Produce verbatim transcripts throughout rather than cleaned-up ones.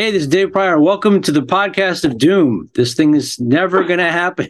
Hey, this is Dave Prior. Welcome to the podcast of doom. This thing is never going to happen.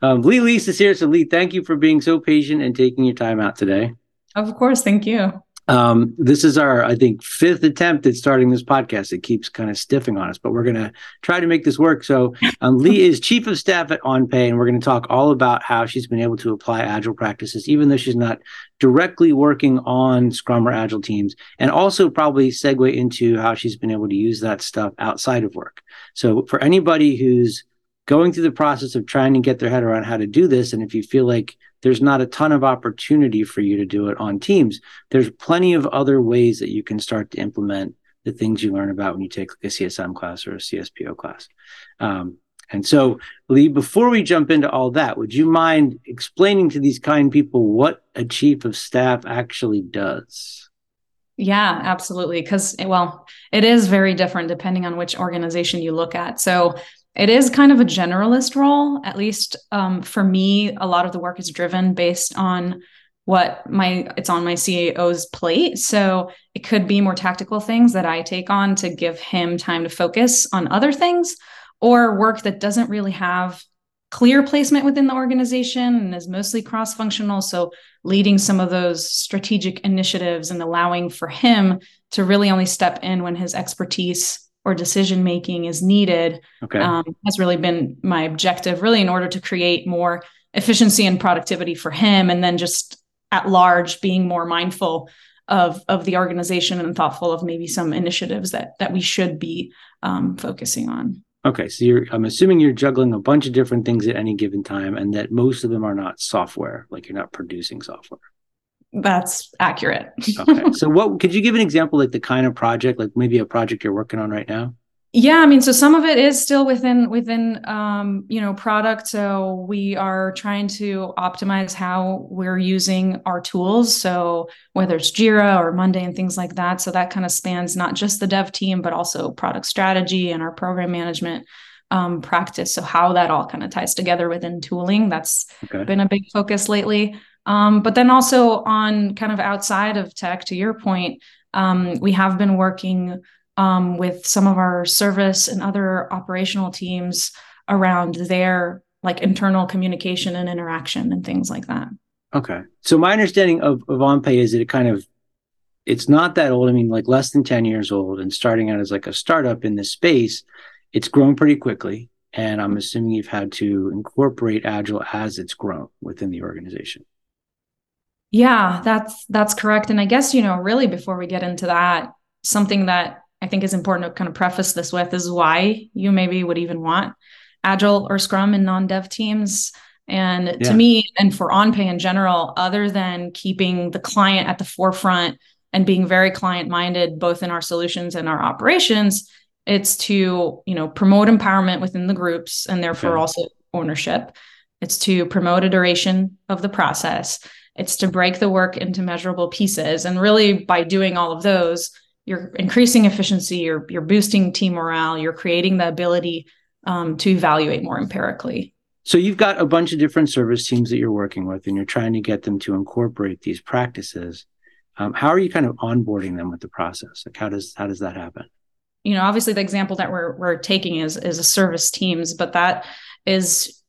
Um, Lee Lease is here. So Lee, thank you for being so patient and taking your time out today. Of course. Thank you. Um, this is our, I think, fifth attempt at starting this podcast. It keeps kind of stiffing on us, but we're going to try to make this work. So um, Lee is chief of staff at OnPay, and we're going to talk all about how she's been able to apply Agile practices, even though she's not directly working on Scrum or Agile teams, and also probably segue into how she's been able to use that stuff outside of work. So for anybody who's going through the process of trying to get their head around how to do this, and if you feel like there's not a ton of opportunity for you to do it on teams, there's plenty of other ways that you can start to implement the things you learn about when you take like a C S M class or a C S P O class. Um, and so, Lee, before we jump into all that, would you mind explaining to these kind people what a chief of staff actually does? Yeah, absolutely. Because, well, it is very different depending on which organization you look at. So it is kind of a generalist role, at least um, for me. A lot of the work is driven based on what my it's on my C A O's plate. So it could be more tactical things that I take on to give him time to focus on other things, or work that doesn't really have clear placement within the organization and is mostly cross-functional. So leading some of those strategic initiatives and allowing for him to really only step in when his expertise or decision-making is needed. Okay. Um, has really been my objective, really, in order to create more efficiency and productivity for him. And then just at large, being more mindful of, of the organization and thoughtful of maybe some initiatives that, that we should be um, focusing on. Okay. So you're, I'm assuming you're juggling a bunch of different things at any given time, and that most of them are not software, like you're not producing software. That's accurate. Okay. So what, could you give an example, like the kind of project, like maybe a project you're working on right now? Yeah. I mean, so some of it is still within, within, um, you know, product. So we are trying to optimize how we're using our tools. So whether it's Jira or Monday and things like that. So that kind of spans not just the dev team, but also product strategy and our program management um, practice. So how that all kind of ties together within tooling. That's okay. Been a big focus lately. Um, but then also on kind of outside of tech, to your point, um, we have been working um, with some of our service and other operational teams around their like internal communication and interaction and things like that. Okay. So my understanding of, of OnPay is that it kind of, it's not that old. I mean, like less than ten years old and starting out as like a startup in this space, it's grown pretty quickly. And I'm assuming you've had to incorporate Agile as it's grown within the organization. Yeah, that's that's correct. And I guess, you know, really before we get into that, something that I think is important to kind of preface this with is why you maybe would even want Agile or Scrum in non-dev teams. And yeah. To me, and for OnPay in general, other than keeping the client at the forefront and being very client-minded, both in our solutions and our operations, it's to, you know, promote empowerment within the groups and therefore okay. also ownership. It's to promote iteration of the process. It's to break the work into measurable pieces. And really by doing all of those, you're increasing efficiency, you're, you're boosting team morale, you're creating the ability um, to evaluate more empirically. So you've got a bunch of different service teams that you're working with and you're trying to get them to incorporate these practices. Um, how are you kind of onboarding them with the process? Like how does, how does that happen? You know, obviously the example that we're, we're taking is, is a service teams, but that is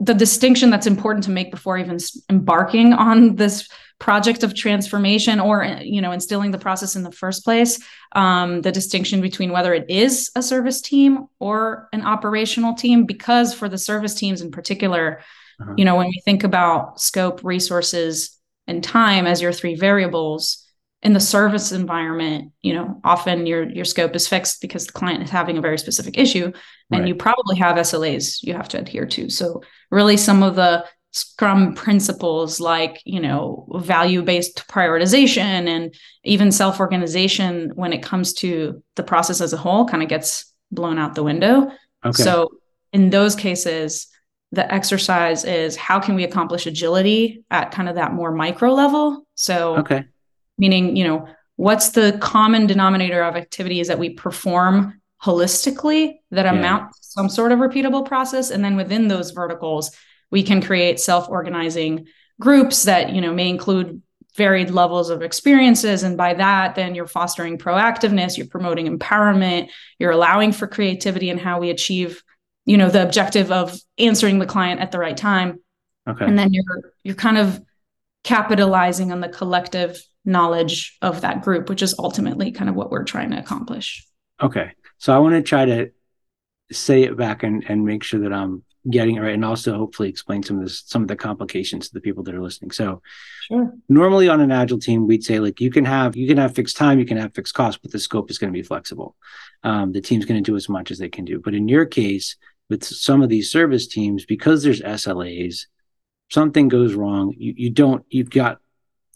the distinction that's important to make before even embarking on this project of transformation or, you know, instilling the process in the first place, um, the distinction between whether it is a service team or an operational team, because for the service teams in particular, uh-huh. you know, when we think about scope, resources, and time as your three variables in the service environment, you know, often your, your scope is fixed because the client is having a very specific issue and right. you probably have S L As you have to adhere to. So really some of the Scrum principles like, you know, value-based prioritization and even self-organization when it comes to the process as a whole kind of gets blown out the window. Okay. So in those cases, the exercise is how can we accomplish agility at kind of that more micro level? So okay. meaning, you know, what's the common denominator of activities that we perform holistically that yeah. amount to some sort of repeatable process? And then within those verticals, we can create self-organizing groups that, you know, may include varied levels of experiences. And by that, then you're fostering proactiveness, you're promoting empowerment, you're allowing for creativity in how we achieve, you know, the objective of answering the client at the right time. Okay. And then you're, you're kind of capitalizing on the collective knowledge of that group, which is ultimately kind of what we're trying to accomplish. Okay. So I want to try to say it back and, and make sure that I'm getting it right. And also hopefully explain some of this, some of the complications to the people that are listening. So sure. Normally on an Agile team, we'd say like, you can have, you can have fixed time, you can have fixed costs, but the scope is going to be flexible. Um, the team's going to do as much as they can do. But in your case, with some of these service teams, because there's S L As, something goes wrong. You, you don't, you've got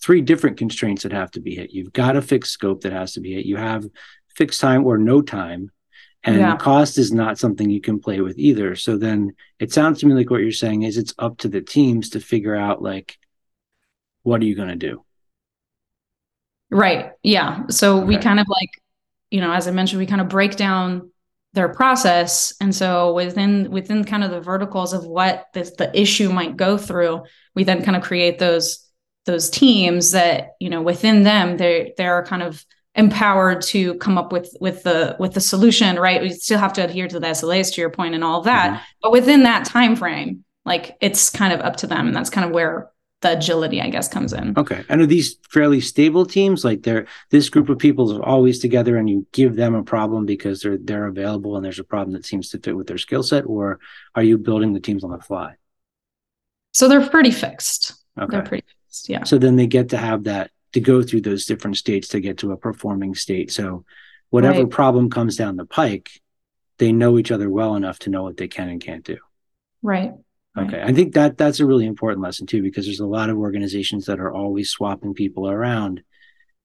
three different constraints that have to be hit. You've got a fixed scope that has to be hit. You have fixed time or no time. And yeah. cost is not something you can play with either. So then it sounds to me like what you're saying is it's up to the teams to figure out, like, what are you going to do? Right. Yeah. So okay. we kind of like, you know, as I mentioned, we kind of break down their process. And so within within kind of the verticals of what this, the issue might go through, we then kind of create those those teams that, you know, within them, they they're kind of empowered to come up with with the with the solution, right? We still have to adhere to the S L As, to your point, and all that. Mm-hmm. But within that time frame, like, it's kind of up to them. And that's kind of where the agility, I guess, comes in. Okay. And are these fairly stable teams? Like, they're this group of people are always together and you give them a problem because they're they're available and there's a problem that seems to fit with their skill set, or are you building the teams on the fly? So they're pretty fixed. Okay. They're pretty fixed. Yeah. So then they get to have that to go through those different states to get to a performing state. So whatever right. problem comes down the pike, they know each other well enough to know what they can and can't do. Right. Okay. Right. I think that that's a really important lesson too, because there's a lot of organizations that are always swapping people around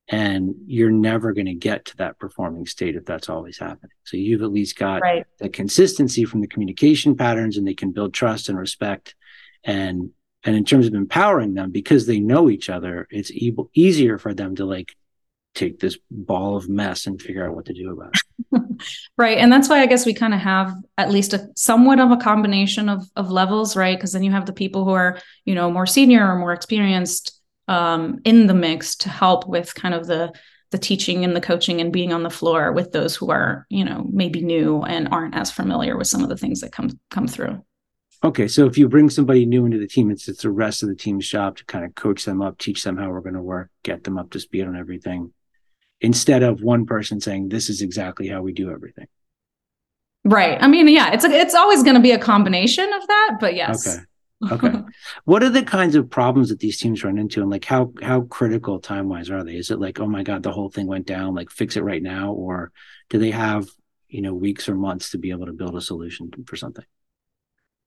and you're never going to get to that performing state if that's always happening. So you've at least got right. the consistency from the communication patterns, and they can build trust and respect. And And in terms of empowering them, because they know each other, it's e- easier for them to like take this ball of mess and figure out what to do about it. Right. And that's why I guess we kind of have at least a somewhat of a combination of, of levels, right? Because then you have the people who are, you know, more senior or more experienced um, in the mix to help with kind of the the teaching and the coaching and being on the floor with those who are, you know, maybe new and aren't as familiar with some of the things that come come through. Okay, so if you bring somebody new into the team, it's, it's the rest of the team's job to kind of coach them up, teach them how we're going to work, get them up to speed on everything, instead of one person saying, this is exactly how we do everything. Right. I mean, yeah, it's a, it's always going to be a combination of that, but yes. Okay. Okay. What are the kinds of problems that these teams run into, and like how how critical time-wise are they? Is it like, oh my God, the whole thing went down, like fix it right now? Or do they have, you know, weeks or months to be able to build a solution for something?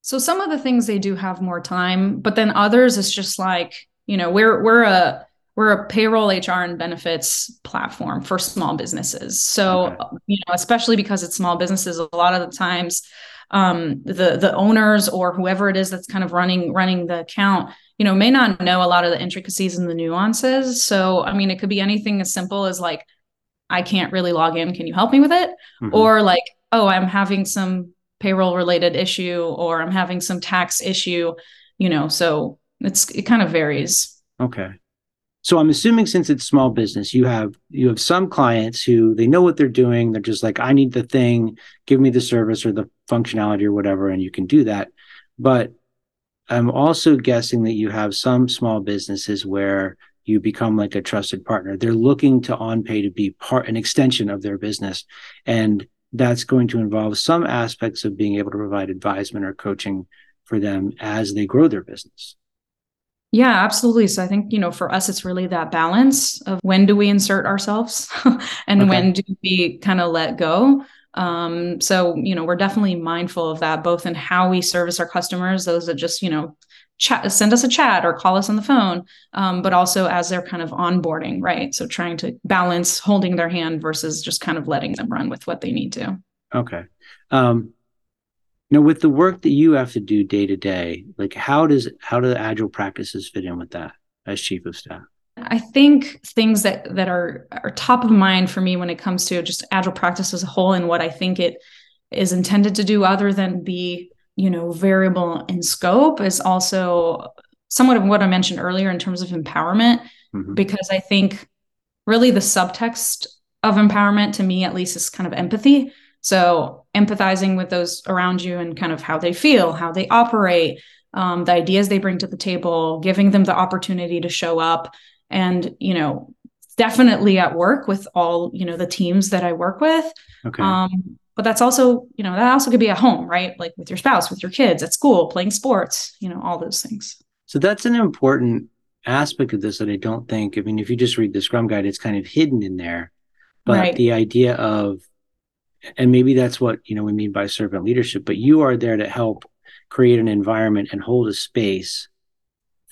So some of the things they do have more time, but then others, it's just like, you know, we're, we're a, we're a payroll, H R and benefits platform for small businesses. So, okay. you know, especially because it's small businesses, a lot of the times um, the, the owners or whoever it is that's kind of running, running the account, you know, may not know a lot of the intricacies and the nuances. So, I mean, it could be anything as simple as like, I can't really log in. Can you help me with it? Mm-hmm. Or like, oh, I'm having some payroll related issue, or I'm having some tax issue, you know, so it's, it kind of varies. Okay. So I'm assuming since it's small business, you have, you have some clients who they know what they're doing. They're just like, I need the thing, give me the service or the functionality or whatever. And you can do that. But I'm also guessing that you have some small businesses where you become like a trusted partner. They're looking to OnPay to be part, an extension of their business. And that's going to involve some aspects of being able to provide advisement or coaching for them as they grow their business. Yeah, absolutely. So I think, you know, for us, it's really that balance of when do we insert ourselves and okay. when do we kind of let go? Um, so, you know, we're definitely mindful of that, both in how we service our customers, those that just, you know, chat, send us a chat or call us on the phone, um, but also as they're kind of onboarding, right? So trying to balance holding their hand versus just kind of letting them run with what they need to. Okay. Um, now, with the work that you have to do day to day, like how does how do the Agile practices fit in with that as chief of staff? I think things that that are are top of mind for me when it comes to just Agile practice as a whole and what I think it is intended to do, other than be, you know, variable in scope, is also somewhat of what I mentioned earlier in terms of empowerment. mm-hmm. because I think really the subtext of empowerment, to me at least, is kind of empathy. So empathizing with those around you and kind of how they feel, how they operate, um, the ideas they bring to the table, giving them the opportunity to show up. And, you know, definitely at work with all, you know, the teams that I work with. Okay. Um, but that's also, you know, that also could be at home, right? Like with your spouse, with your kids, at school, playing sports, you know, all those things. So that's an important aspect of this that I don't think, I mean, if you just read the Scrum Guide, it's kind of hidden in there. But right. the idea of, and maybe that's what, you know, we mean by servant leadership, but you are there to help create an environment and hold a space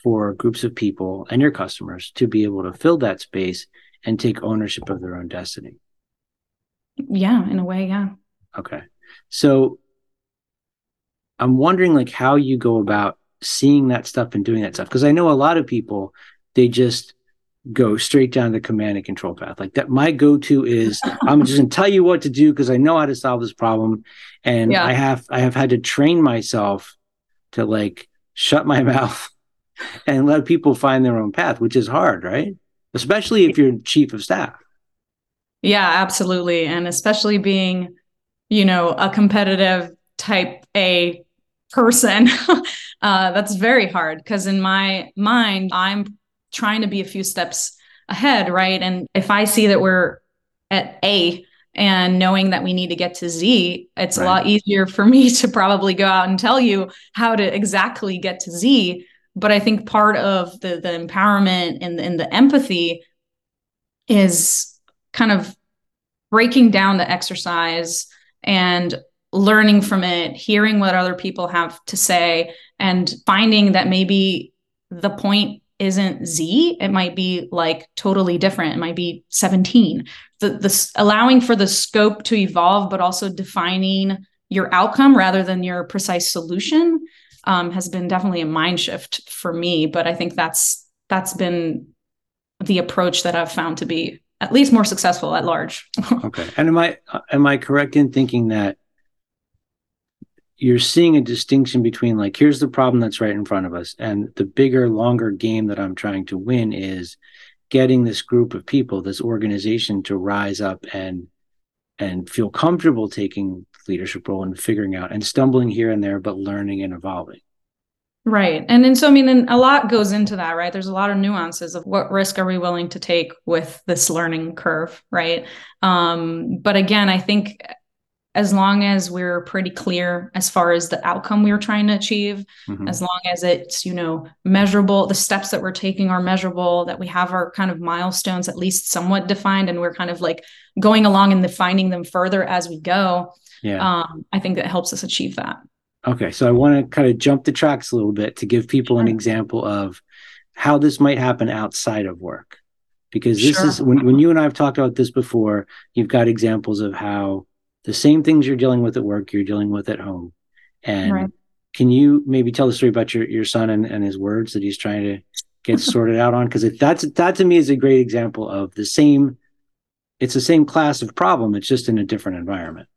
for groups of people and your customers to be able to fill that space and take ownership of their own destiny. Yeah, in a way. Yeah. Okay. So I'm wondering like how you go about seeing that stuff and doing that stuff. Cause I know a lot of people, they just go straight down the command and control path. Like that, my go-to is I'm just going to tell you what to do because I know how to solve this problem. And yeah. I have, I have had to train myself to like shut my mouth and let people find their own path, which is hard, right? Especially if you're chief of staff. Yeah, absolutely. And especially being, you know, a competitive type A person, uh, that's very hard. Because in my mind, I'm trying to be a few steps ahead, right? And if I see that we're at A and knowing that we need to get to Z, it's right. a lot easier for me to probably go out and tell you how to exactly get to Z. But I think part of the the empowerment and, and the empathy is kind of breaking down the exercise and learning from it, hearing what other people have to say, and finding that maybe the point isn't Z, it might be like totally different. It might be seventeen. The, the allowing for the scope to evolve, but also defining your outcome rather than your precise solution um, has been definitely a mind shift for me. But I think that's that's been the approach that I've found to be at least more successful at large. Okay. And am I am I correct in thinking that you're seeing a distinction between like, here's the problem that's right in front of us. And the bigger, longer game that I'm trying to win is getting this group of people, this organization to rise up and, and feel comfortable taking leadership role and figuring out and stumbling here and there, but learning and evolving. Right. And then, so, I mean, and a lot goes into that, right? There's a lot of nuances of what risk are we willing to take with this learning curve, right? Um, but again, I think as long as we're pretty clear as far as the outcome we're trying to achieve, mm-hmm. as long as it's, you know, measurable, the steps that we're taking are measurable, that we have our kind of milestones at least somewhat defined, and we're kind of like going along and defining them further as we go. Yeah. Um, I think that helps us achieve that. Okay. So I want to kind of jump the tracks a little bit to give people sure. an example of how this might happen outside of work, because this sure. is when, when you and I have talked about this before, you've got examples of how the same things you're dealing with at work, you're dealing with at home. And right. can you maybe tell the story about your, your son and, and his words that he's trying to get sorted out on? Because that's that to me is a great example of the same, it's the same class of problem. It's just in a different environment.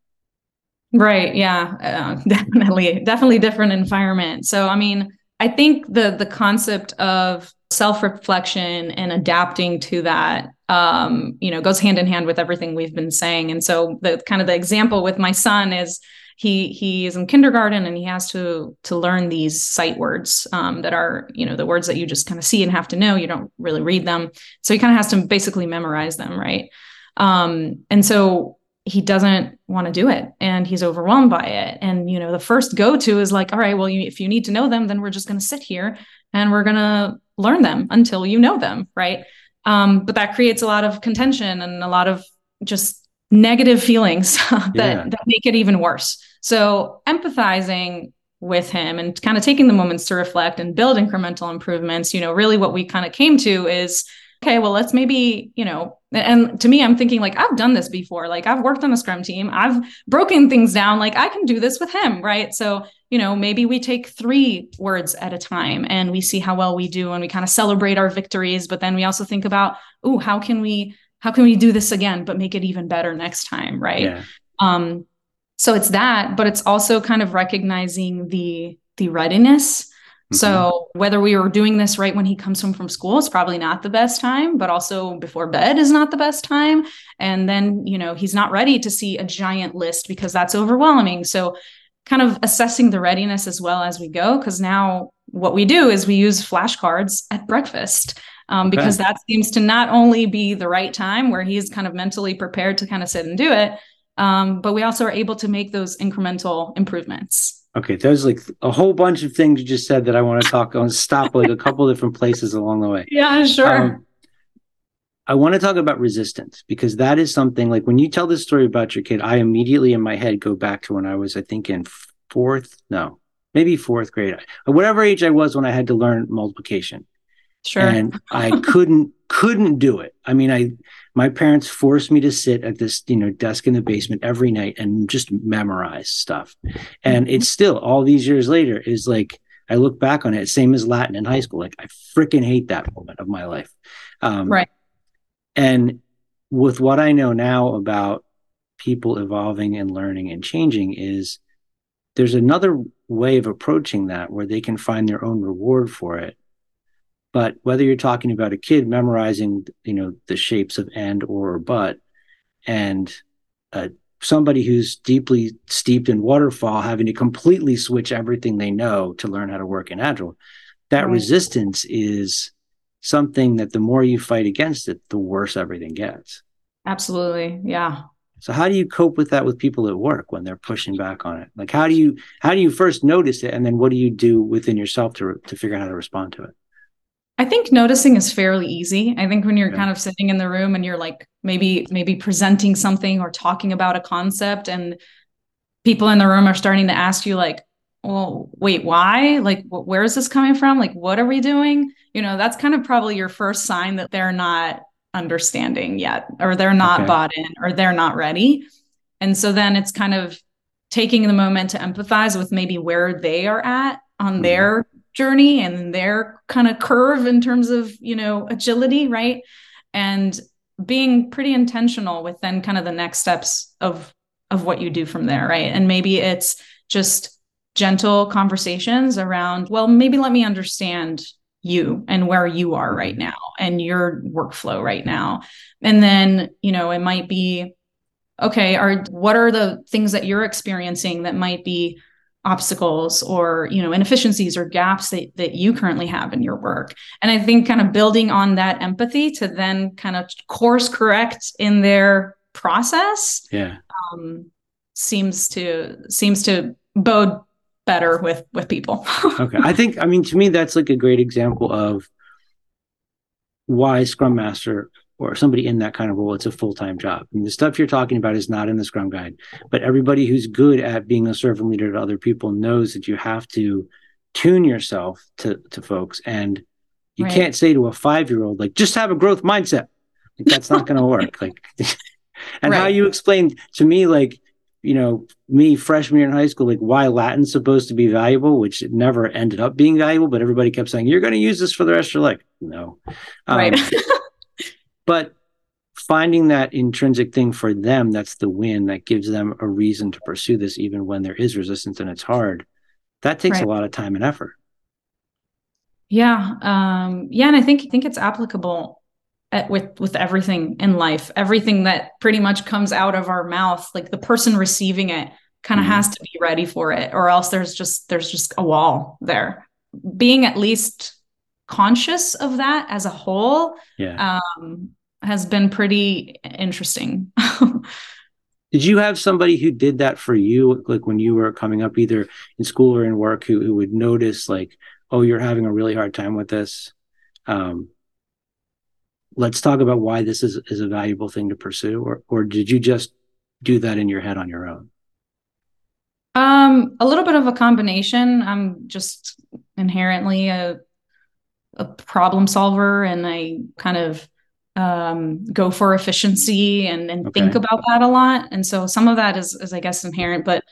Right. Yeah, uh, definitely, definitely different environment. So, I mean, I think the the concept of self-reflection and adapting to that, um, you know, goes hand in hand with everything we've been saying. And so the kind of the example with my son is he, he is in kindergarten and he has to, to learn these sight words, um, that are, you know, the words that you just kind of see and have to know, you don't really read them. So he kind of has to basically memorize them. Right. Um, and so he doesn't want to do it and he's overwhelmed by it. And, you know, the first go-to is like, all right, well, you, if you need to know them, then we're just going to sit here and we're going to learn them until you know them. Right. Um, but that creates a lot of contention and a lot of just negative feelings that, yeah. that make it even worse. So empathizing with him and kind of taking the moments to reflect and build incremental improvements, you know, really what we kind of came to is, okay, well, let's maybe, you know, and to me, I'm thinking like, I've done this before. Like I've worked on a Scrum team. I've broken things down. Like I can do this with him. Right. So, you know, maybe we take three words at a time and we see how well we do and we kind of celebrate our victories. But then we also think about, oh, how can we, how can we do this again, but make it even better next time. Right. Yeah. Um, so it's that, but it's also kind of recognizing the, the readiness Mm-hmm. So whether we were doing this right when he comes home from school is probably not the best time, but also before bed is not the best time. And then, you know, he's not ready to see a giant list because that's overwhelming. So kind of assessing the readiness as well as we go, because now what we do is we use flashcards at breakfast. Um, because okay. that seems to not only be the right time where he's kind of mentally prepared to kind of sit and do it, um, but we also are able to make those incremental improvements. Okay. There's like a whole bunch of things you just said that I want to talk on, stop like a couple different places along the way. Yeah, sure. Um, I want to talk about resistance, because that is something like when you tell this story about your kid, I immediately in my head go back to when I was, I think in fourth, no, maybe fourth grade, whatever age I was when I had to learn multiplication. Sure. And I couldn't, couldn't do it. I mean, I, my parents forced me to sit at this, you know, desk in the basement every night and just memorize stuff. And it's still all these years later is like, I look back on it, same as Latin in high school. Like I freaking hate that moment of my life. Um, right. And with what I know now about people evolving and learning and changing is there's another way of approaching that where they can find their own reward for it. But whether you're talking about a kid memorizing, you know, the shapes of and, or, or but, and uh, somebody who's deeply steeped in waterfall having to completely switch everything they know to learn how to work in Agile, that right. resistance is something that the more you fight against it, the worse everything gets. Absolutely. Yeah. So how do you cope with that with people at work when they're pushing back on it? Like, how do you, how do you first notice it? And then what do you do within yourself to, to figure out how to respond to it? I think noticing is fairly easy. I think when you're yeah. kind of sitting in the room and you're like maybe maybe presenting something or talking about a concept and people in the room are starting to ask you like, well, wait, why? Like, wh- where is this coming from? Like, what are we doing? You know, that's kind of probably your first sign that they're not understanding yet, or they're not okay. bought in, or they're not ready. And so then it's kind of taking the moment to empathize with maybe where they are at on mm-hmm. their journey and their kind of curve in terms of, you know, agility, right? And being pretty intentional with then kind of the next steps of, of what you do from there, right? And maybe it's just gentle conversations around, well, maybe let me understand you and where you are right now and your workflow right now. And then, you know, it might be, okay, are what are the things that you're experiencing that might be obstacles or, you know, inefficiencies or gaps that, that you currently have in your work. And I think kind of building on that empathy to then kind of course correct in their process yeah. um, seems to, seems to bode better with, with people. Okay. I think, I mean, to me, that's like a great example of why Scrum Master or somebody in that kind of role, it's a full-time job. I mean, the stuff you're talking about is not in the Scrum Guide, but everybody who's good at being a servant leader to other people knows that you have to tune yourself to, to folks. And you right. can't say to a five-year-old, like, just have a growth mindset. Like, that's not going to work. Like, and right. how you explained to me, like, you know, me freshman year in high school, like why Latin's supposed to be valuable, which it never ended up being valuable, but everybody kept saying, you're going to use this for the rest of your life. No. Um, right. But finding that intrinsic thing for them, that's the win that gives them a reason to pursue this, even when there is resistance and it's hard. That takes right. a lot of time and effort. Yeah. Um, yeah. And I think, I think it's applicable at, with, with everything in life, everything that pretty much comes out of our mouth, like the person receiving it kind of mm-hmm. has to be ready for it, or else there's just, there's just a wall there. Being at least conscious of that as a whole yeah. um, has been pretty interesting. Did you have somebody who did that for you, like when you were coming up, either in school or in work, who, who would notice like, oh, you're having a really hard time with this. Um, let's talk about why this is, is a valuable thing to pursue, or, or did you just do that in your head on your own? Um, a little bit of a combination. I'm just inherently a a problem solver, and I kind of um, go for efficiency and, and okay. think about that a lot. And so some of that is, is I guess, inherent, but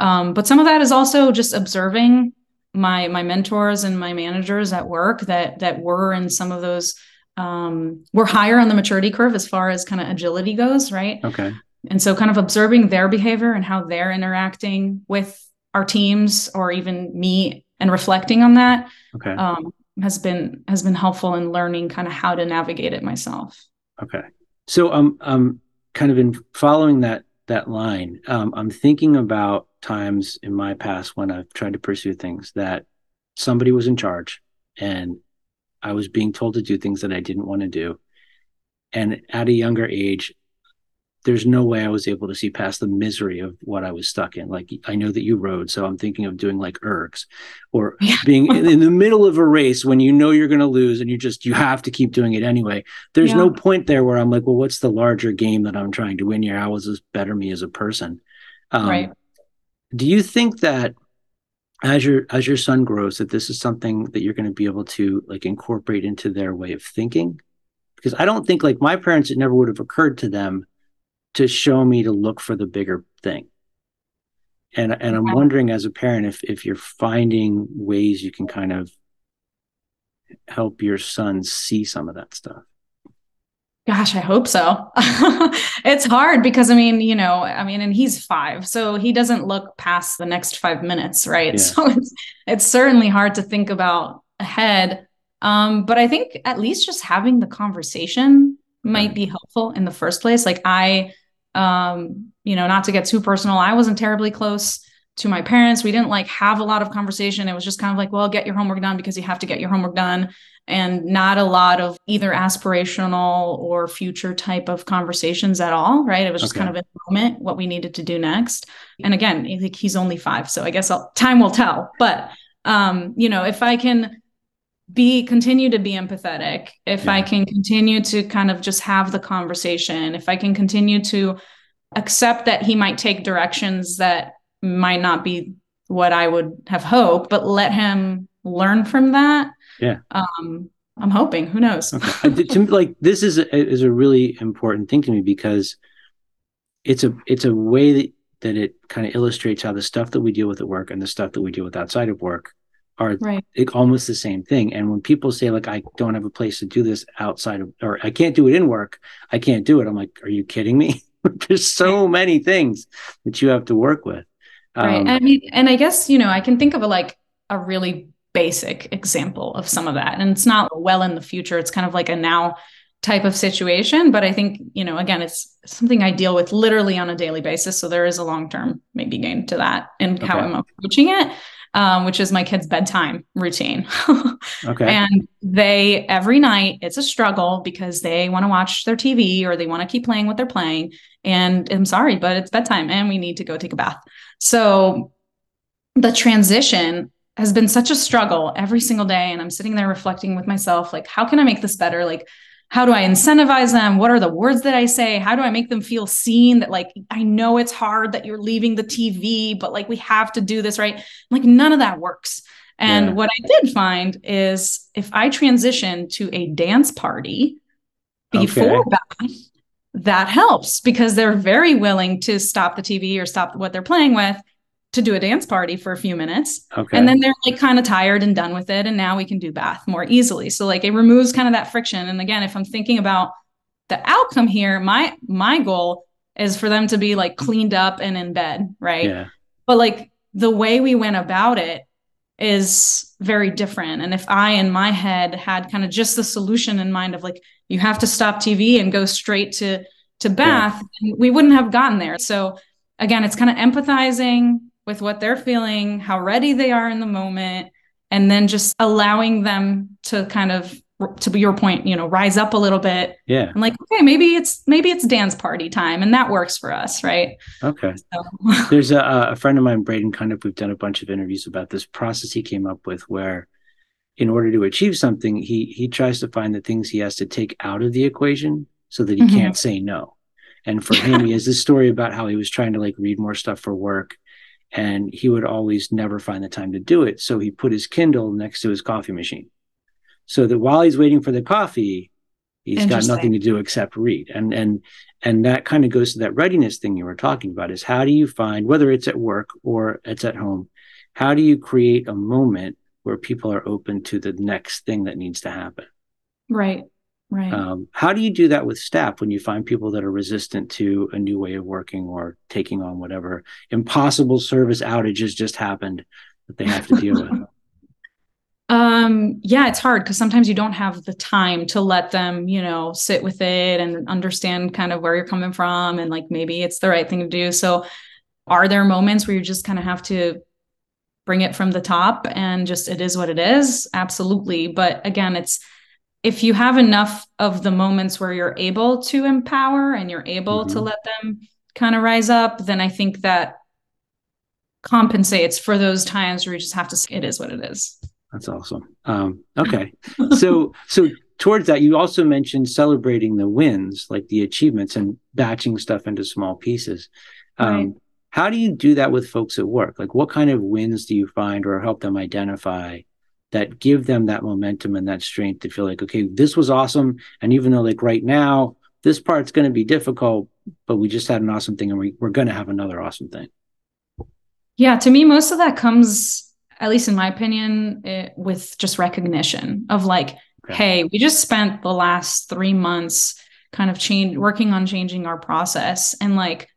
um, but some of that is also just observing my my mentors and my managers at work that that were in some of those um, were higher on the maturity curve as far as kind of agility goes, right? Okay. And so kind of observing their behavior and how they're interacting with our teams or even me and reflecting on that okay. um, has been has been helpful in learning kind of how to navigate it myself. Okay. So I'm um, um, kind of in following that that line, um, I'm thinking about times in my past when I've tried to pursue things that somebody was in charge and I was being told to do things that I didn't want to do. And at a younger age, there's no way I was able to see past the misery of what I was stuck in. Like, I know that you rode, so I'm thinking of doing like ergs or yeah. being in the middle of a race when you know you're going to lose and you just, you have to keep doing it anyway. There's yeah. no point there where I'm like, well, what's the larger game that I'm trying to win here? How is this better me as a person? Um, right. Do you think that as your as your son grows, that this is something that you're going to be able to like incorporate into their way of thinking? Because I don't think, like, my parents, it never would have occurred to them to show me to look for the bigger thing. And and I'm wondering as a parent if if you're finding ways you can kind of help your son see some of that stuff. Gosh, I hope so. It's hard because I mean, you know, I mean, and he's five, so he doesn't look past the next five minutes, right? Yeah. So it's, it's certainly hard to think about ahead. Um, but I think at least just having the conversation might right. be helpful in the first place. Like I, um, you know, not to get too personal, I wasn't terribly close to my parents. We didn't like have a lot of conversation. It was just kind of like, well, get your homework done because you have to get your homework done. And not a lot of either aspirational or future type of conversations at all, right? It was just okay. kind of in the moment what we needed to do next. And again, I think he's only five, so I guess I'll, time will tell. But um, you know, if I can be continue to be empathetic, if yeah. I can continue to kind of just have the conversation, if I can continue to accept that he might take directions that might not be what I would have hoped, but let him learn from that. Yeah. Um, I'm hoping, who knows? Okay. To me, like, this is a, is a really important thing to me because it's a, it's a way that, that it kind of illustrates how the stuff that we deal with at work and the stuff that we deal with outside of work are right. almost the same thing. And when people say like, I don't have a place to do this outside of, or I can't do it in work, I can't do it. I'm like, are you kidding me? There's so many things that you have to work with. Um, right. I mean, and I guess, you know, I can think of a, like a really basic example of some of that. And it's not well in the future. It's kind of like a now type of situation. But I think, you know, again, it's something I deal with literally on a daily basis. So there is a long-term maybe gain to that and how okay. I'm approaching it, um, which is my kids' bedtime routine. okay. And they, every night, it's a struggle because they want to watch their T V or they want to keep playing what they're playing. And I'm sorry, but it's bedtime and we need to go take a bath. So the transition has been such a struggle every single day. And I'm sitting there reflecting with myself, like, how can I make this better? Like, how do I incentivize them? What are the words that I say? How do I make them feel seen that, like, I know it's hard that you're leaving the T V, but like, we have to do this, right? Like, none of that works. And yeah. what I did find is if I transition to a dance party before okay. bath, that helps because they're very willing to stop the T V or stop what they're playing with to do a dance party for a few minutes. Okay. And then they're like kind of tired and done with it. And now we can do bath more easily. So like it removes kind of that friction. And again, if I'm thinking about the outcome here, my, my goal is for them to be like cleaned up and in bed. Right. Yeah. But like the way we went about it is very different. And if I, in my head, had kind of just the solution in mind of like, you have to stop T V and go straight to, to bath, yeah. we wouldn't have gotten there. So again, it's kind of empathizing with what they're feeling, how ready they are in the moment, and then just allowing them to kind of, to your point, you know, rise up a little bit. Yeah. I'm like, okay, maybe it's, maybe it's dance party time and that works for us. Right. Okay. So. There's a, a friend of mine, Braden, kind of, we've done a bunch of interviews about this process he came up with where in order to achieve something, he, he tries to find the things he has to take out of the equation so that he mm-hmm. can't say no. And for him, he has this story about how he was trying to like read more stuff for work. And he would always never find the time to do it. So he put his Kindle next to his coffee machine so that while he's waiting for the coffee, he's got nothing to do except read. And, and, and that kind of goes to that readiness thing you were talking about is how do you find, whether it's at work or it's at home, how do you create a moment where people are open to the next thing that needs to happen? Right. Right. Um, how do you do that with staff when you find people that are resistant to a new way of working or taking on whatever impossible service outages just happened that they have to deal with? Um, yeah, it's hard because sometimes you don't have the time to let them, you know, sit with it and understand kind of where you're coming from and like maybe it's the right thing to do. So are there moments where you just kind of have to bring it from the top and just it is what it is? Absolutely. But again, it's if you have enough of the moments where you're able to empower and you're able mm-hmm. to let them kind of rise up, then I think that compensates for those times where you just have to say it is what it is. That's awesome. Um, okay. So, so towards that, you also mentioned celebrating the wins, like the achievements and batching stuff into small pieces. Um, right. How do you do that with folks at work? Like what kind of wins do you find or help them identify that give them that momentum and that strength to feel like, okay, this was awesome. And even though like right now, this part's going to be difficult, but we just had an awesome thing and we, we're going to have another awesome thing. Yeah. To me, most of that comes, at least in my opinion, it, with just recognition of like, okay. Hey, we just spent the last three months kind of change, working on changing our process. And like,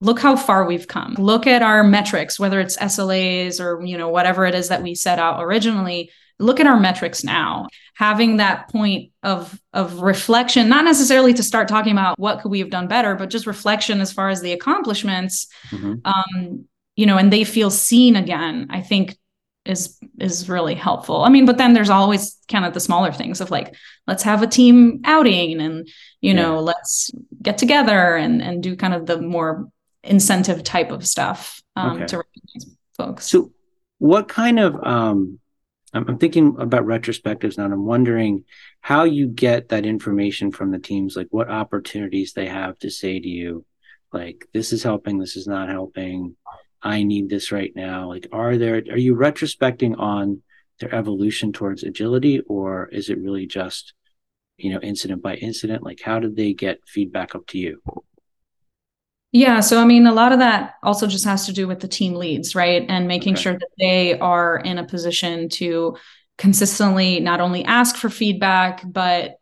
look how far we've come. Look at our metrics, whether it's S L As or, you know, whatever it is that we set out originally. Look at our metrics now. Having that point of, of reflection, not necessarily to start talking about what could we have done better, but just reflection as far as the accomplishments, mm-hmm. um, you know, and they feel seen again, I think is, is really helpful. I mean, but then there's always kind of the smaller things of like, let's have a team outing and, you yeah. know, let's get together and, and do kind of the more incentive type of stuff um, okay. to recognize folks. So what kind of, um, I'm, I'm thinking about retrospectives now, and I'm wondering how you get that information from the teams, like what opportunities they have to say to you, like, this is helping, this is not helping. I need this right now. Like, are there, are you retrospecting on their evolution towards agility, or is it really just, you know, incident by incident? Like, how did they get feedback up to you? Yeah. So, I mean, a lot of that also just has to do with the team leads, right? And making okay. sure that they are in a position to consistently not only ask for feedback, but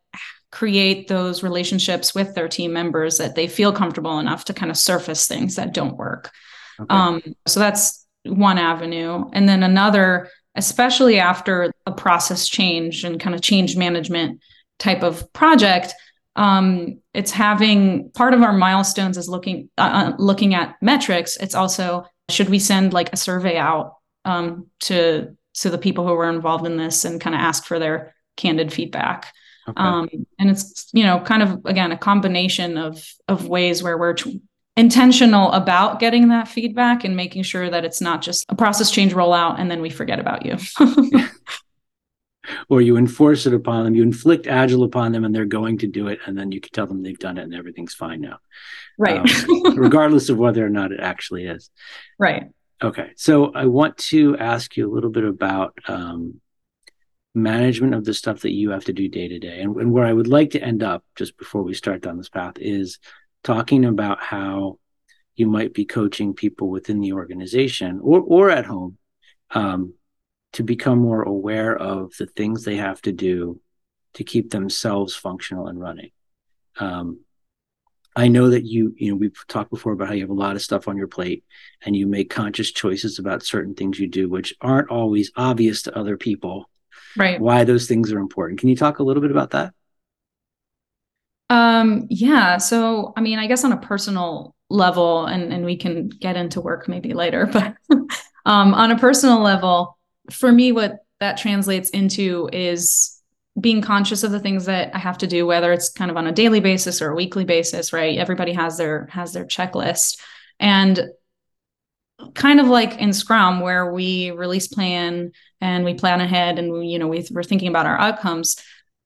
create those relationships with their team members that they feel comfortable enough to kind of surface things that don't work. Okay. Um, so that's one avenue. And then another, especially after a process change and kind of change management type of project, um, it's having part of our milestones is looking, uh, looking at metrics. It's also, should we send like a survey out, um, to, to the people who were involved in this and kind of ask for their candid feedback. Okay. Um, and it's, you know, kind of, again, a combination of, of ways where we're t- intentional about getting that feedback and making sure that it's not just a process change rollout and then we forget about you. yeah. Or you enforce it upon them, you inflict Agile upon them and they're going to do it. And then you can tell them they've done it and everything's fine now. Right. Um, regardless of whether or not it actually is. Right. Okay. So I want to ask you a little bit about um, management of the stuff that you have to do day to day. And, and where I would like to end up just before we start down this path is talking about how you might be coaching people within the organization or or at home um, to become more aware of the things they have to do to keep themselves functional and running. Um, I know that you, you know, we've talked before about how you have a lot of stuff on your plate and you make conscious choices about certain things you do, which aren't always obvious to other people. Right. Why those things are important. Can you talk a little bit about that? Um, yeah. So, I mean, I guess on a personal level, and, and we can get into work maybe later, but, um, on a personal level, for me, what that translates into is being conscious of the things that I have to do, whether it's kind of on a daily basis or a weekly basis, right? Everybody has their, has their checklist, and kind of like in Scrum where we release plan and we plan ahead and we, you know, we, we're thinking about our outcomes.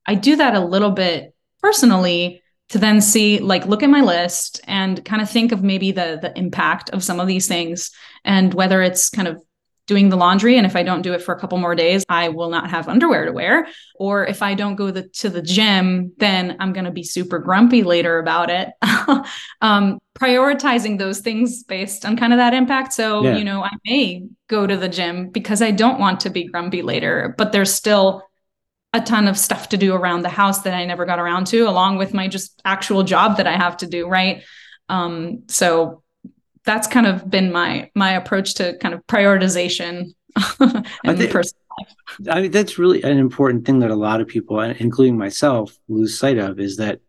I do that a little bit personally, to then see, like, look at my list and kind of think of maybe the the impact of some of these things, and whether it's kind of doing the laundry, and if I don't do it for a couple more days, I will not have underwear to wear, or if I don't go the, to the gym, then I'm going to be super grumpy later about it. um, prioritizing those things based on kind of that impact. So, yeah. you know, I may go to the gym because I don't want to be grumpy later, but there's still a ton of stuff to do around the house that I never got around to, along with my just actual job that I have to do. Right. Um, so that's kind of been my, my approach to kind of prioritization and I think, personal life. I mean, that's really an important thing that a lot of people, including myself, lose sight of, is that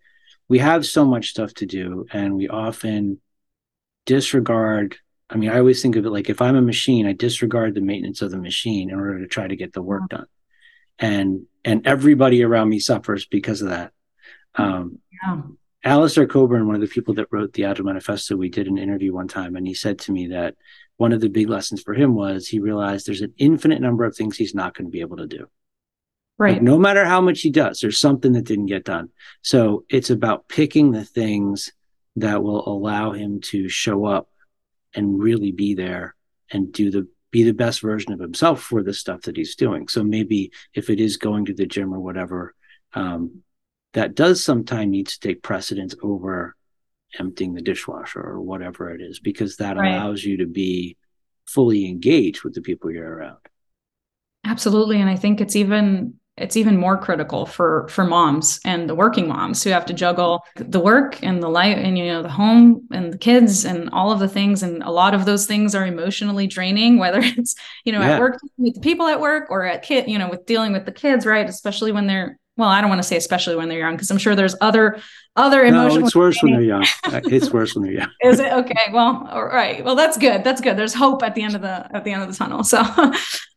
we have so much stuff to do and we often disregard. I mean, I always think of it like, if I'm a machine, I disregard the maintenance of the machine in order to try to get the work done. And and everybody around me suffers because of that. Um, yeah. Alistair Coburn, one of the people that wrote the Agile Manifesto, we did an interview one time, and he said to me that one of the big lessons for him was he realized there's an infinite number of things he's not going to be able to do. Right. Like, no matter how much he does, there's something that didn't get done. So it's about picking the things that will allow him to show up and really be there and do the be the best version of himself for the stuff that he's doing. So maybe if it is going to the gym or whatever, um, that does sometimes need to take precedence over emptying the dishwasher or whatever it is, because that right. allows you to be fully engaged with the people you're around. Absolutely. And I think it's even it's even more critical for, for moms and the working moms who have to juggle the work and the life and, you know, the home and the kids and all of the things. And a lot of those things are emotionally draining, whether it's, you know, yeah. at work with the people at work or at kid, you know, with dealing with the kids, right? Especially when they're, well, I don't want to say especially when they're young, because I'm sure there's other, other emotional. No, it's worse when they're young. It's worse when they're young. Is it? Okay. Well, all right. Well, that's good. That's good. There's hope at the end of the, at the end of the tunnel. So,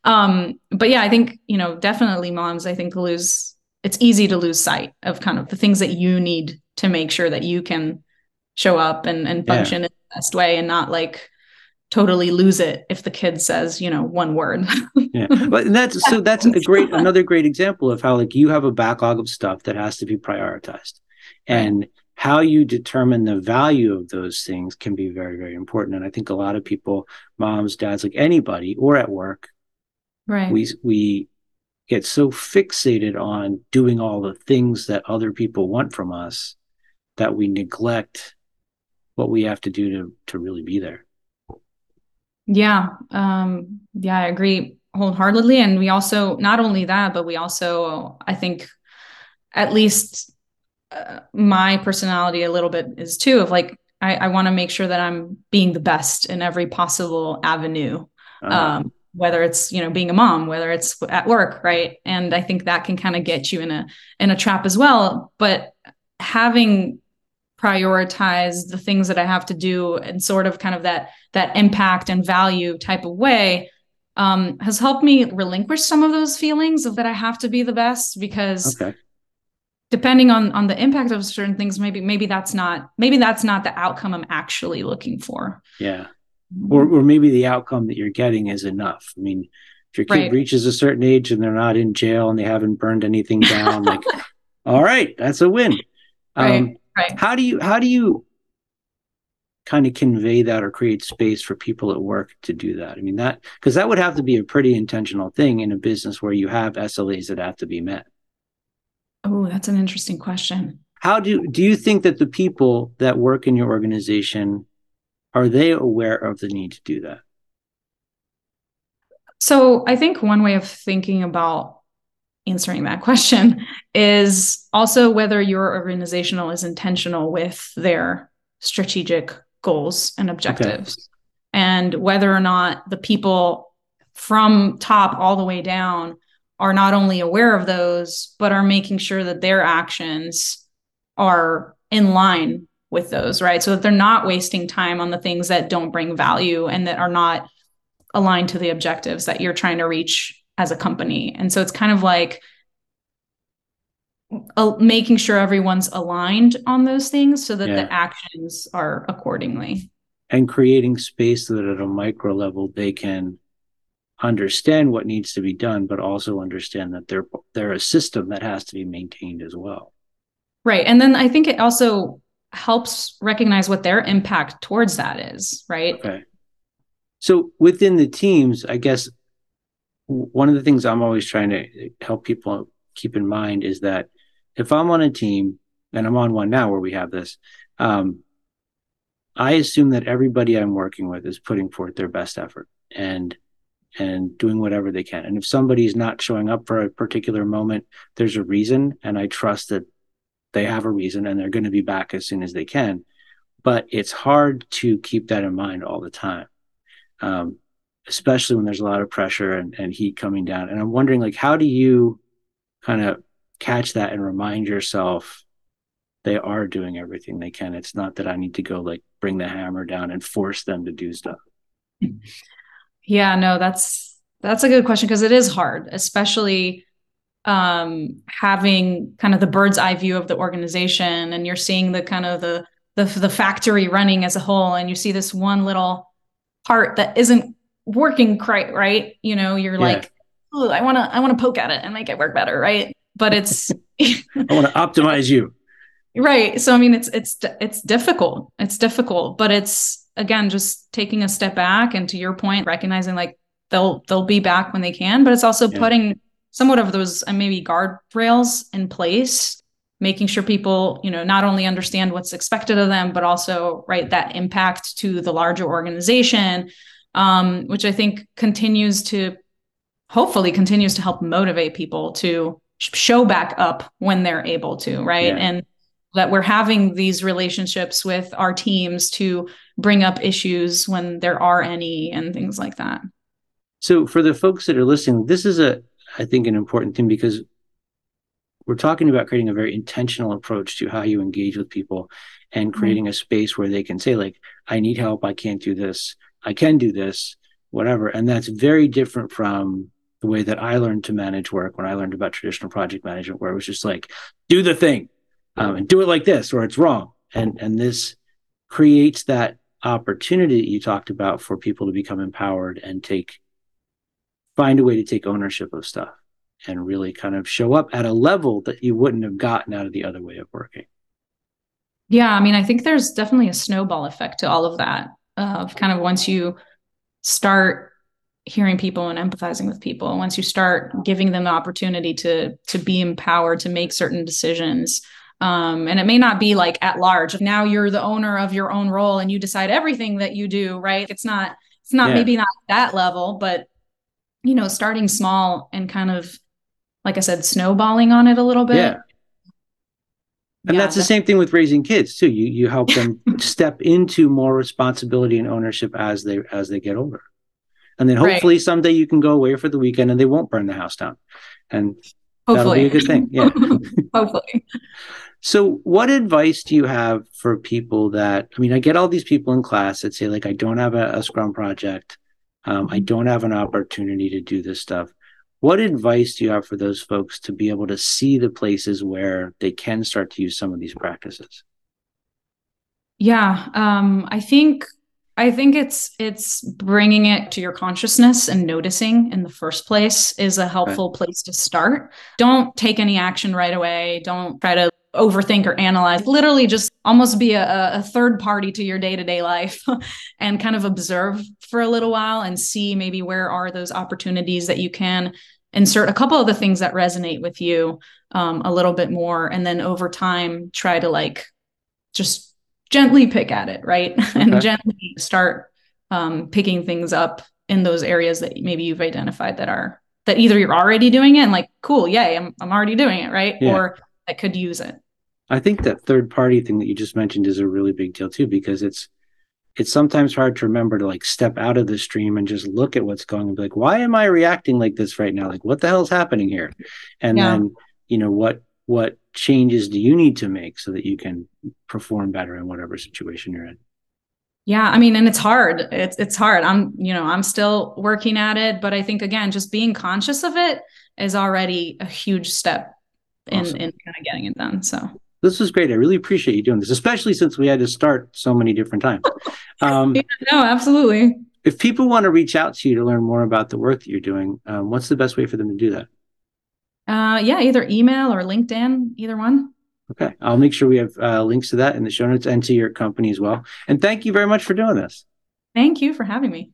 um, but yeah, I think, you know, definitely moms, I think lose, it's easy to lose sight of kind of the things that you need to make sure that you can show up and, and function yeah. in the best way, and not like totally lose it if the kid says, you know, one word. Yeah. But that's, so that's a great, another great example of how, like, you have a backlog of stuff that has to be prioritized, and how you determine the value of those things can be very, very important. And I think a lot of people, moms, dads, like anybody, or at work, right. We, we get so fixated on doing all the things that other people want from us that we neglect what we have to do to, to really be there. Yeah. Um, yeah, I agree wholeheartedly. And we also, not only that, but we also, I think at least uh, my personality a little bit is too, of like, I, I want to make sure that I'm being the best in every possible avenue, uh-huh. um, whether it's, you know, being a mom, whether it's at work. Right. And I think that can kind of get you in a, in a trap as well. But having prioritize the things that I have to do and sort of kind of that, that impact and value type of way, um, has helped me relinquish some of those feelings of that I have to be the best, because okay. depending on, on the impact of certain things, maybe, maybe that's not, maybe that's not the outcome I'm actually looking for. Yeah. Or, or maybe the outcome that you're getting is enough. I mean, if your kid right. reaches a certain age and they're not in jail and they haven't burned anything down, like, all right, that's a win. Um, right. Right. How do you how do you kind of convey that or create space for people at work to do that? I mean, that, because that would have to be a pretty intentional thing in a business where you have S L As that have to be met. Oh, that's an interesting question. How do do you think that the people that work in your organization, are they aware of the need to do that? So I think one way of thinking about answering that question is also whether your organizational is intentional with their strategic goals and objectives, okay. and whether or not the people from top all the way down are not only aware of those, but are making sure that their actions are in line with those, right? So that they're not wasting time on the things that don't bring value and that are not aligned to the objectives that you're trying to reach as a company. And so it's kind of like uh, making sure everyone's aligned on those things so that yeah. the actions are accordingly. And creating space so that at a micro level, they can understand what needs to be done, but also understand that they're, they're a system that has to be maintained as well. Right. And then I think it also helps recognize what their impact towards that is, right? Okay. So within the teams, I guess, one of the things I'm always trying to help people keep in mind is that if I'm on a team, and I'm on one now where we have this, um, I assume that everybody I'm working with is putting forth their best effort and and doing whatever they can. And if somebody's not showing up for a particular moment, there's a reason, and I trust that they have a reason and they're going to be back as soon as they can. But it's hard to keep that in mind all the time. Um, especially when there's a lot of pressure and, and heat coming down. And I'm wondering, like, how do you kind of catch that and remind yourself they are doing everything they can? It's not that I need to go like bring the hammer down and force them to do stuff. Yeah, no, that's, that's a good question. Cause it is hard, especially um, having kind of the bird's eye view of the organization, and you're seeing the kind of the, the, the factory running as a whole. And you see this one little part that isn't working quite right. You know, you're yeah. like, oh, I want to, I want to poke at it and make it work better. Right. But it's, I want to optimize you. Right. So, I mean, it's, it's, it's difficult. It's difficult, but it's, again, just taking a step back and, to your point, recognizing like they'll, they'll be back when they can, but it's also yeah. putting somewhat of those uh, maybe guardrails in place, making sure people, you know, not only understand what's expected of them, but also, right, that impact to the larger organization, um, which I think continues to, hopefully continues to help motivate people to sh- show back up when they're able to, right? Yeah. And that we're having these relationships with our teams to bring up issues when there are any and things like that. So for the folks that are listening, this is a, I think, an important thing, because we're talking about creating a very intentional approach to how you engage with people and creating mm-hmm. a space where they can say, like, I need help. I can't do this. I can do this, whatever. And that's very different from the way that I learned to manage work when I learned about traditional project management, where it was just like, do the thing. Um, and do it like this, or it's wrong. And and this creates that opportunity that you talked about for people to become empowered and take, find a way to take ownership of stuff and really kind of show up at a level that you wouldn't have gotten out of the other way of working. Yeah, I mean, I think there's definitely a snowball effect to all of that, of kind of once you start hearing people and empathizing with people, once you start giving them the opportunity to to be empowered to make certain decisions. Um, and it may not be like at large. Now you're the owner of your own role and you decide everything that you do, right? It's not, it's not yeah. maybe not that level, but, you know, starting small and kind of, like I said, snowballing on it a little bit. Yeah. And yeah, that's, that's the same thing with raising kids too. You, you help them step into more responsibility and ownership as they, as they get older. And then hopefully right. someday you can go away for the weekend and they won't burn the house down. And hopefully. That'll be a good thing. Yeah. Hopefully. So what advice do you have for people that, I mean, I get all these people in class that say, like, I don't have a, a Scrum project. Um, I don't have an opportunity to do this stuff. What advice do you have for those folks to be able to see the places where they can start to use some of these practices? Yeah. Um, I think, I think it's, it's bringing it to your consciousness and noticing in the first place is a helpful right. place to start. Don't take any action right away. Don't try to overthink or analyze. Literally just almost be a, a third party to your day-to-day life and kind of observe for a little while and see maybe where are those opportunities that you can insert a couple of the things that resonate with you um, a little bit more. And then over time, try to like just gently pick at it, right? Okay. And gently start um, picking things up in those areas that maybe you've identified that are, that either you're already doing it and like, cool, yay, I'm I'm already doing it, right? Yeah. Or that could use it. I think that third party thing that you just mentioned is a really big deal too, because it's, it's sometimes hard to remember to like step out of the stream and just look at what's going on and be like, why am I reacting like this right now? Like, what the hell's happening here? And yeah. then, you know, what, what changes do you need to make so that you can perform better in whatever situation you're in? Yeah. I mean, and it's hard. It's, it's hard. I'm, you know, I'm still working at it, but I think, again, just being conscious of it is already a huge step in, awesome. in kind of getting it done. So this was great. I really appreciate you doing this, especially since we had to start so many different times. Um, yeah, no, absolutely. If people want to reach out to you to learn more about the work that you're doing, um, what's the best way for them to do that? Uh, yeah, either email or LinkedIn, either one. Okay. I'll make sure we have uh, links to that in the show notes and to your company as well. And thank you very much for doing this. Thank you for having me.